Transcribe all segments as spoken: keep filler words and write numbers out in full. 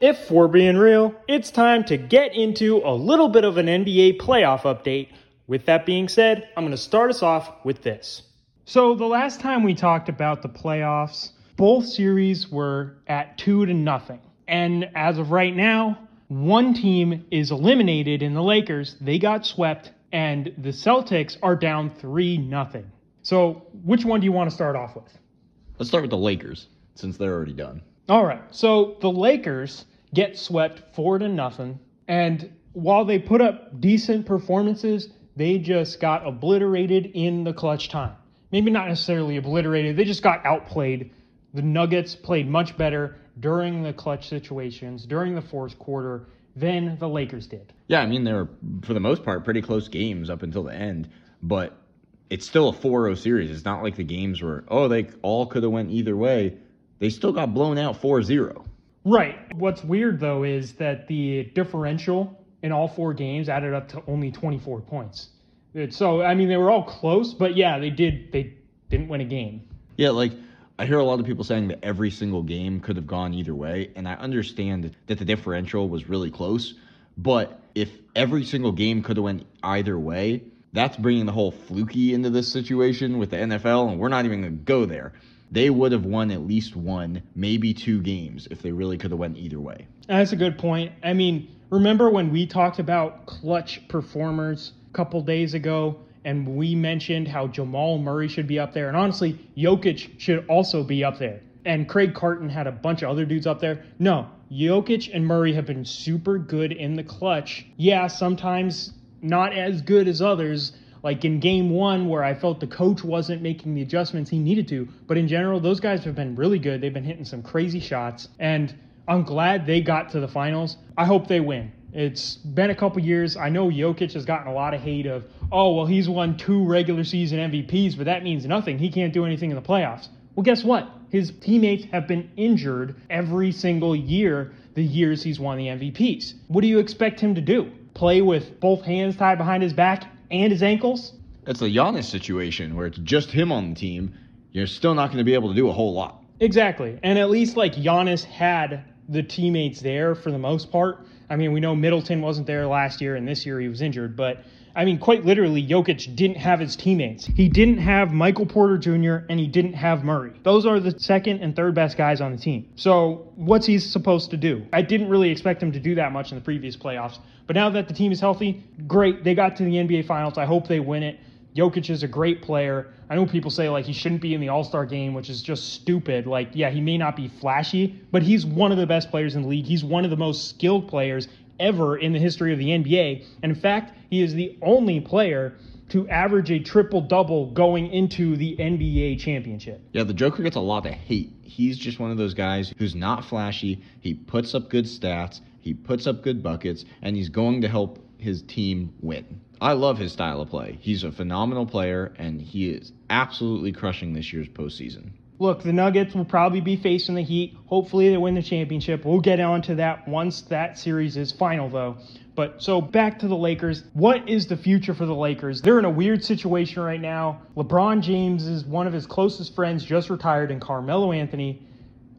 If we're being real, it's time to get into a little bit of an N B A playoff update. With that being said, I'm going to start us off with this. So the last time we talked about the playoffs, both series were at two to nothing. And as of right now, one team is eliminated in the Lakers. They got swept, and the Celtics are down three nothing. So which one do you want to start off with? Let's start with the Lakers, since they're already done. All right. So the Lakers get swept four to nothing. And while they put up decent performances, they just got obliterated in the clutch time. Maybe not necessarily obliterated. They just got outplayed. The Nuggets played much better during the clutch situations, during the fourth quarter, than the Lakers did. Yeah, I mean, they were, for the most part, pretty close games up until the end. But it's still a four oh series. It's not like the games were, oh, they all could have went either way. They still got blown out four zero. Right. What's weird, though, is that the differential in all four games added up to only twenty-four points. So, I mean, they were all close, but yeah, they did. They didn't win a game. Yeah, like, I hear a lot of people saying that every single game could have gone either way, and I understand that the differential was really close, but if every single game could have went either way, that's bringing the whole fluky into this situation with the N F L, and we're not even going to go there. They would have won at least one, maybe two games if they really could have went either way. That's a good point. I mean, remember when we talked about clutch performers a couple days ago, and we mentioned how Jamal Murray should be up there, and honestly, Jokic should also be up there. And Craig Carton had a bunch of other dudes up there. No, Jokic and Murray have been super good in the clutch. Yeah, sometimes not as good as others, like in game one where I felt the coach wasn't making the adjustments he needed to. But in general, those guys have been really good. They've been hitting some crazy shots, and I'm glad they got to the finals. I hope they win. It's been a couple years. I know Jokic has gotten a lot of hate of, oh, well, he's won two regular season M V Ps, but that means nothing. He can't do anything in the playoffs. Well, guess what? His teammates have been injured every single year the years he's won the M V Ps. What do you expect him to do? Play with both hands tied behind his back and his ankles? That's the Giannis situation where it's just him on the team. You're still not going to be able to do a whole lot. Exactly. And at least like Giannis had the teammates there for the most part. I mean, we know Middleton wasn't there last year, and this year he was injured. But, I mean, quite literally, Jokic didn't have his teammates. He didn't have Michael Porter Junior, and he didn't have Murray. Those are the second and third best guys on the team. So, what's he supposed to do? I didn't really expect him to do that much in the previous playoffs. But now that the team is healthy, great. They got to the N B A Finals. I hope they win it. Jokic is a great player. I know people say, like, he shouldn't be in the All-Star game, which is just stupid. Like, yeah, he may not be flashy, but he's one of the best players in the league. He's one of the most skilled players ever in the history of the N B A. And in fact, he is the only player to average a triple-double going into the N B A championship. Yeah, the Joker gets a lot of hate. He's just one of those guys who's not flashy. He puts up good stats. He puts up good buckets. And he's going to help his team win. I love his style of play. He's a phenomenal player, and he is absolutely crushing this year's postseason. Look, the Nuggets will probably be facing the Heat. Hopefully they win the championship. We'll get on to that once that series is final, though. But so back to the Lakers. What is the future for the Lakers? They're in a weird situation right now. LeBron James is one of his closest friends, just retired, and Carmelo Anthony.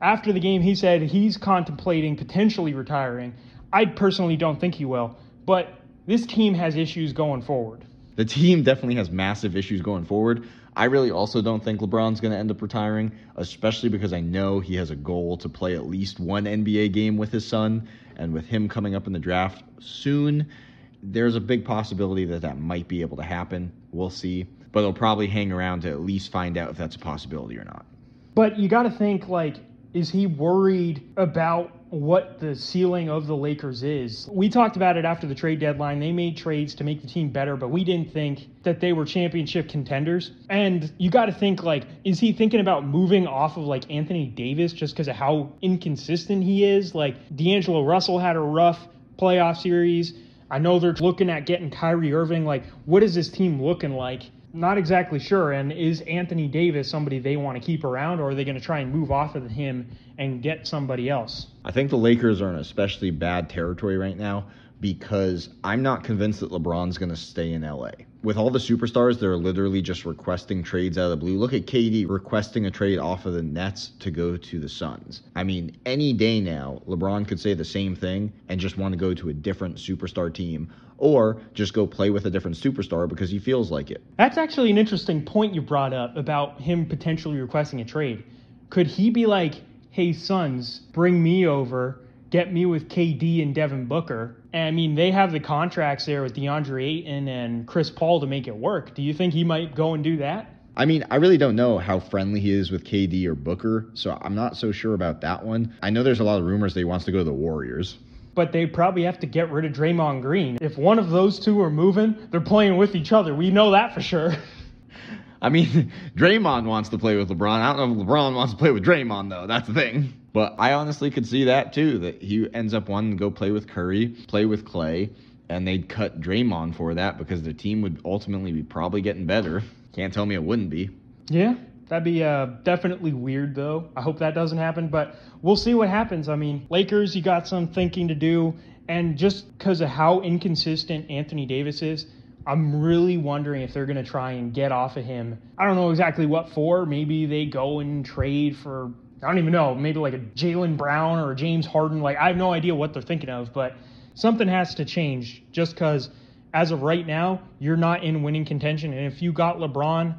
After the game, he said he's contemplating potentially retiring. I personally don't think he will, but this team has issues going forward. The team definitely has massive issues going forward. I really also don't think LeBron's going to end up retiring, especially because I know he has a goal to play at least one N B A game with his son, and with him coming up in the draft soon, there's a big possibility that that might be able to happen. We'll see, but he'll probably hang around to at least find out if that's a possibility or not. But you got to think, like, is he worried about what the ceiling of the Lakers is? We talked about it after the trade deadline. They made trades to make the team better, but we didn't think that they were championship contenders. And you got to think, like, is he thinking about moving off of, like, Anthony Davis just because of how inconsistent he is? Like, D'Angelo Russell had a rough playoff series. I know they're looking at getting Kyrie Irving. Like, what is this team looking like? Not exactly sure. And is Anthony Davis somebody they want to keep around, or are they going to try and move off of him and get somebody else? I think the Lakers are in especially bad territory right now because I'm not convinced that LeBron's going to stay in L A. with all the superstars, they're literally just requesting trades out of the blue. Look at K D requesting a trade off of the Nets to go to the Suns. I mean, any day now, LeBron could say the same thing and just want to go to a different superstar team or just go play with a different superstar because he feels like it. That's actually an interesting point you brought up about him potentially requesting a trade. Could he be like, hey, Suns, bring me over, get me with K D and Devin Booker? And I mean, they have the contracts there with DeAndre Ayton and Chris Paul to make it work. Do you think he might go and do that? I mean, I really don't know how friendly he is with K D or Booker, so I'm not so sure about that one. I know there's a lot of rumors that he wants to go to the Warriors. But they probably have to get rid of Draymond Green. If one of those two are moving, they're playing with each other. We know that for sure. I mean, Draymond wants to play with LeBron. I don't know if LeBron wants to play with Draymond, though. That's the thing. But I honestly could see that, too, that he ends up wanting to go play with Curry, play with Clay, and they'd cut Draymond for that because their team would ultimately be probably getting better. Can't tell me it wouldn't be. Yeah, that'd be uh, definitely weird, though. I hope that doesn't happen, but we'll see what happens. I mean, Lakers, you got some thinking to do, and just because of how inconsistent Anthony Davis is, I'm really wondering if they're going to try and get off of him. I don't know exactly what for. Maybe they go and trade for, I don't even know, maybe like a Jaylen Brown or a James Harden. Like, I have no idea what they're thinking of, but something has to change just because as of right now, you're not in winning contention. And if you got LeBron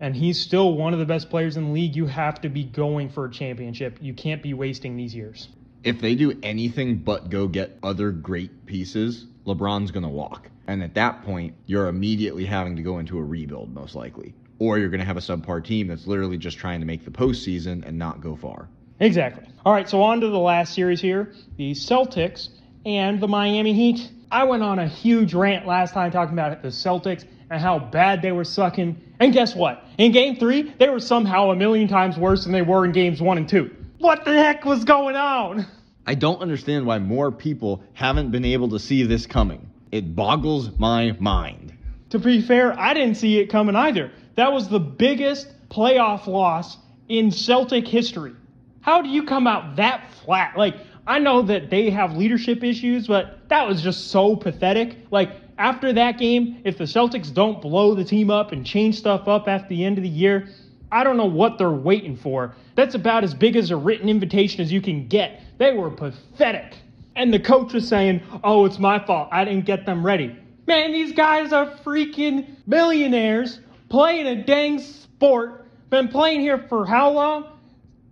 and he's still one of the best players in the league, you have to be going for a championship. You can't be wasting these years. If they do anything but go get other great pieces, LeBron's going to walk. And at that point, you're immediately having to go into a rebuild, most likely. Or you're going to have a subpar team that's literally just trying to make the postseason and not go far. Exactly. All right, so on to the last series here, the Celtics and the Miami Heat. I went on a huge rant last time talking about the Celtics and how bad they were sucking. And guess what? In Game three, they were somehow a million times worse than they were in Games one and two. What the heck was going on? I don't understand why more people haven't been able to see this coming. It boggles my mind. To be fair, I didn't see it coming either. That was the biggest playoff loss in Celtic history. How do you come out that flat? Like, I know that they have leadership issues, but that was just so pathetic. Like, after that game, if the Celtics don't blow the team up and change stuff up at the end of the year, I don't know what they're waiting for. That's about as big as a written invitation as you can get. They were pathetic. And the coach was saying, oh, it's my fault. I didn't get them ready. Man, these guys are freaking millionaires playing a dang sport. Been playing here for how long?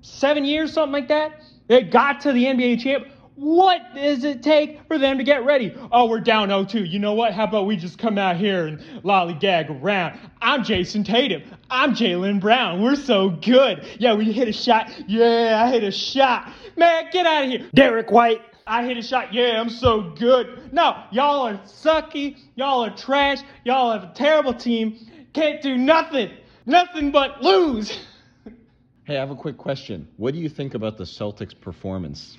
Seven years, something like that? They got to the N B A champ. What does it take for them to get ready? Oh, we're down oh two. You know what? How about we just come out here and lollygag around? I'm Jason Tatum. I'm Jaylen Brown. We're so good. Yeah, we hit a shot. Yeah, I hit a shot. Man, get out of here. Derek White. I hit a shot. Yeah, I'm so good. No, y'all are sucky. Y'all are trash. Y'all have a terrible team. Can't do nothing. Nothing but lose. Hey, I have a quick question. What do you think about the Celtics' performance?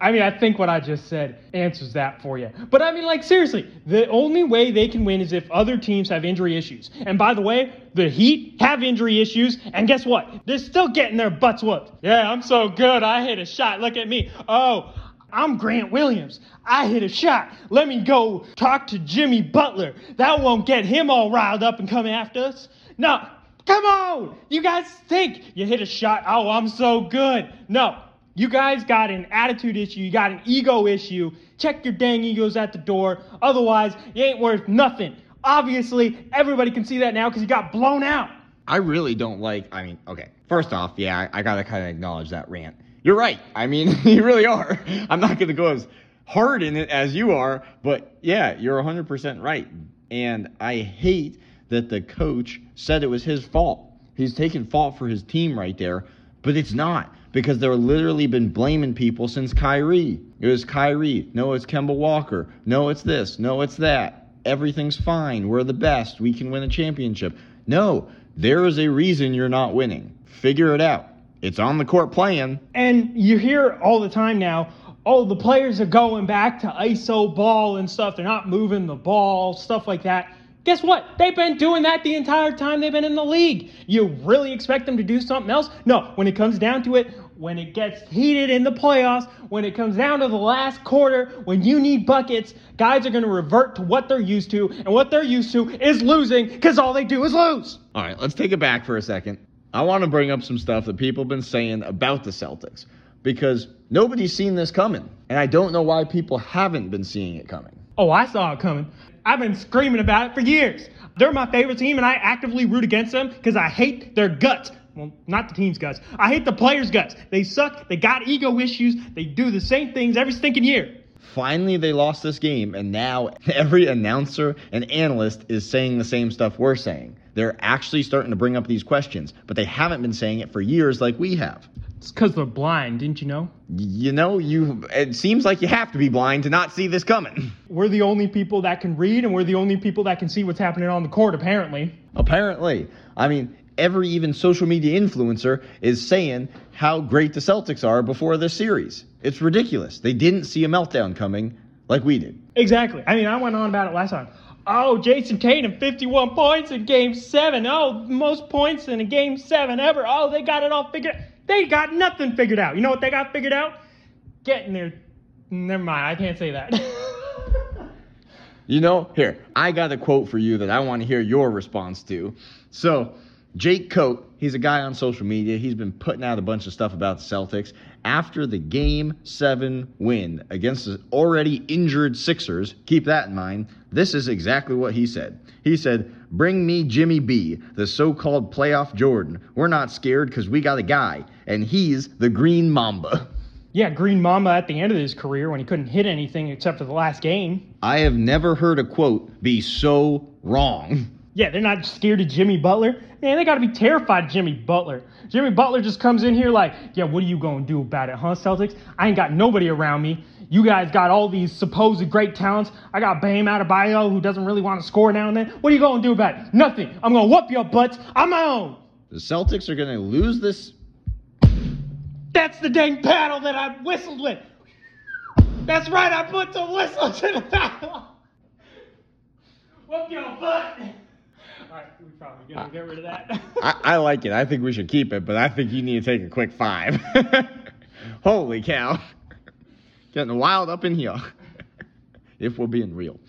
I mean, I think what I just said answers that for you. But I mean, like, seriously, the only way they can win is if other teams have injury issues. And by the way, the Heat have injury issues. And guess what? They're still getting their butts whooped. Yeah, I'm so good. I hit a shot. Look at me. Oh, I'm Grant Williams. I hit a shot. Let me go talk to Jimmy Butler. That won't get him all riled up and come after us. No, come on. You guys stink. You hit a shot. Oh, I'm so good. No, you guys got an attitude issue. You got an ego issue. Check your dang egos at the door. Otherwise, you ain't worth nothing. Obviously, everybody can see that now because you got blown out. I really don't like, I mean, okay. First off, yeah, I, I got to kind of acknowledge that rant. You're right. I mean, you really are. I'm not going to go as hard in it as you are, but yeah, you're one hundred percent right. And I hate that the coach said it was his fault. He's taking fault for his team right there, but it's not because they've literally been blaming people since Kyrie. It was Kyrie. No, it's Kemba Walker. No, it's this. No, it's that. Everything's fine. We're the best. We can win a championship. No, there is a reason you're not winning. Figure it out. It's on the court playing. And you hear all the time now, oh, the players are going back to I S O ball and stuff. They're not moving the ball, stuff like that. Guess what? They've been doing that the entire time they've been in the league. You really expect them to do something else? No, when it comes down to it, when it gets heated in the playoffs, when it comes down to the last quarter, when you need buckets, guys are going to revert to what they're used to, and what they're used to is losing, because all they do is lose. All right, let's take it back for a second. I want to bring up some stuff that people have been saying about the Celtics, because nobody's seen this coming, and I don't know why people haven't been seeing it coming. Oh, I saw it coming. I've been screaming about it for years. They're my favorite team, and I actively root against them because I hate their guts. Well, not the team's guts. I hate the players' guts. They suck. They got ego issues. They do the same things every stinking year. Finally, they lost this game, and now every announcer and analyst is saying the same stuff we're saying. They're actually starting to bring up these questions, but they haven't been saying it for years like we have. It's because they're blind, didn't you know? You know, you. It seems like you have to be blind to not see this coming. We're the only people that can read, and we're the only people that can see what's happening on the court, apparently. Apparently. I mean, every even social media influencer is saying how great the Celtics are before this series. It's ridiculous. They didn't see a meltdown coming like we did. Exactly. I mean, I went on about it last time. Oh, Jayson Tatum, fifty-one points in Game seven. Oh, most points in a Game seven ever. Oh, they got it all figured out. They got nothing figured out. You know what they got figured out? Getting their... Never mind, I can't say that. You know, here, I got a quote for you that I want to hear your response to. So, Jake Coate, he's a guy on social media. He's been putting out a bunch of stuff about the Celtics. After the Game seven win against the already injured Sixers, keep that in mind, this is exactly what he said. He said, "Bring me Jimmy B, the so-called playoff Jordan. We're not scared because we got a guy, and he's the Green Mamba." Yeah, Green Mamba at the end of his career when he couldn't hit anything except for the last game. I have never heard a quote be so wrong. Yeah, they're not scared of Jimmy Butler. Man, they got to be terrified of Jimmy Butler. Jimmy Butler just comes in here like, yeah, what are you going to do about it, huh, Celtics? I ain't got nobody around me. You guys got all these supposed great talents. I got Bam Adebayo, who doesn't really want to score now and then. What are you going to do about it? Nothing. I'm going to whoop your butts on my own. The Celtics are going to lose this. That's the dang paddle that I whistled with. That's right, I put the whistle to the paddle. Whoop your butt. All right, we're probably going to get rid of that. I, I like it. I think we should keep it, but I think you need to take a quick five. Holy cow. Getting wild up in here. If we're being real.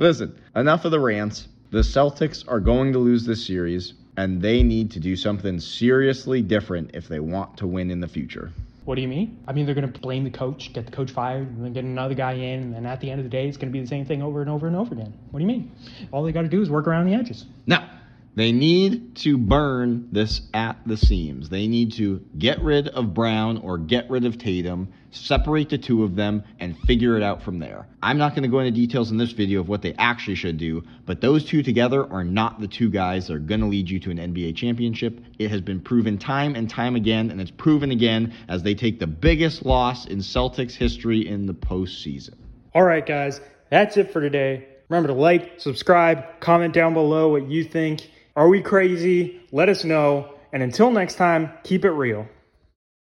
Listen, enough of the rants. The Celtics are going to lose this series, and they need to do something seriously different if they want to win in the future. What do you mean? I mean, they're going to blame the coach, get the coach fired, and then get another guy in, and then at the end of the day, it's going to be the same thing over and over and over again. What do you mean? All they got to do is work around the edges. No, they need to burn this at the seams. They need to get rid of Brown or get rid of Tatum, separate the two of them, and figure it out from there. I'm not going to go into details in this video of what they actually should do, but those two together are not the two guys that are going to lead you to an N B A championship. It has been proven time and time again, and it's proven again as they take the biggest loss in Celtics history in the postseason. All right, guys, that's it for today. Remember to like, subscribe, comment down below what you think. Are we crazy? Let us know. And until next time, keep it real.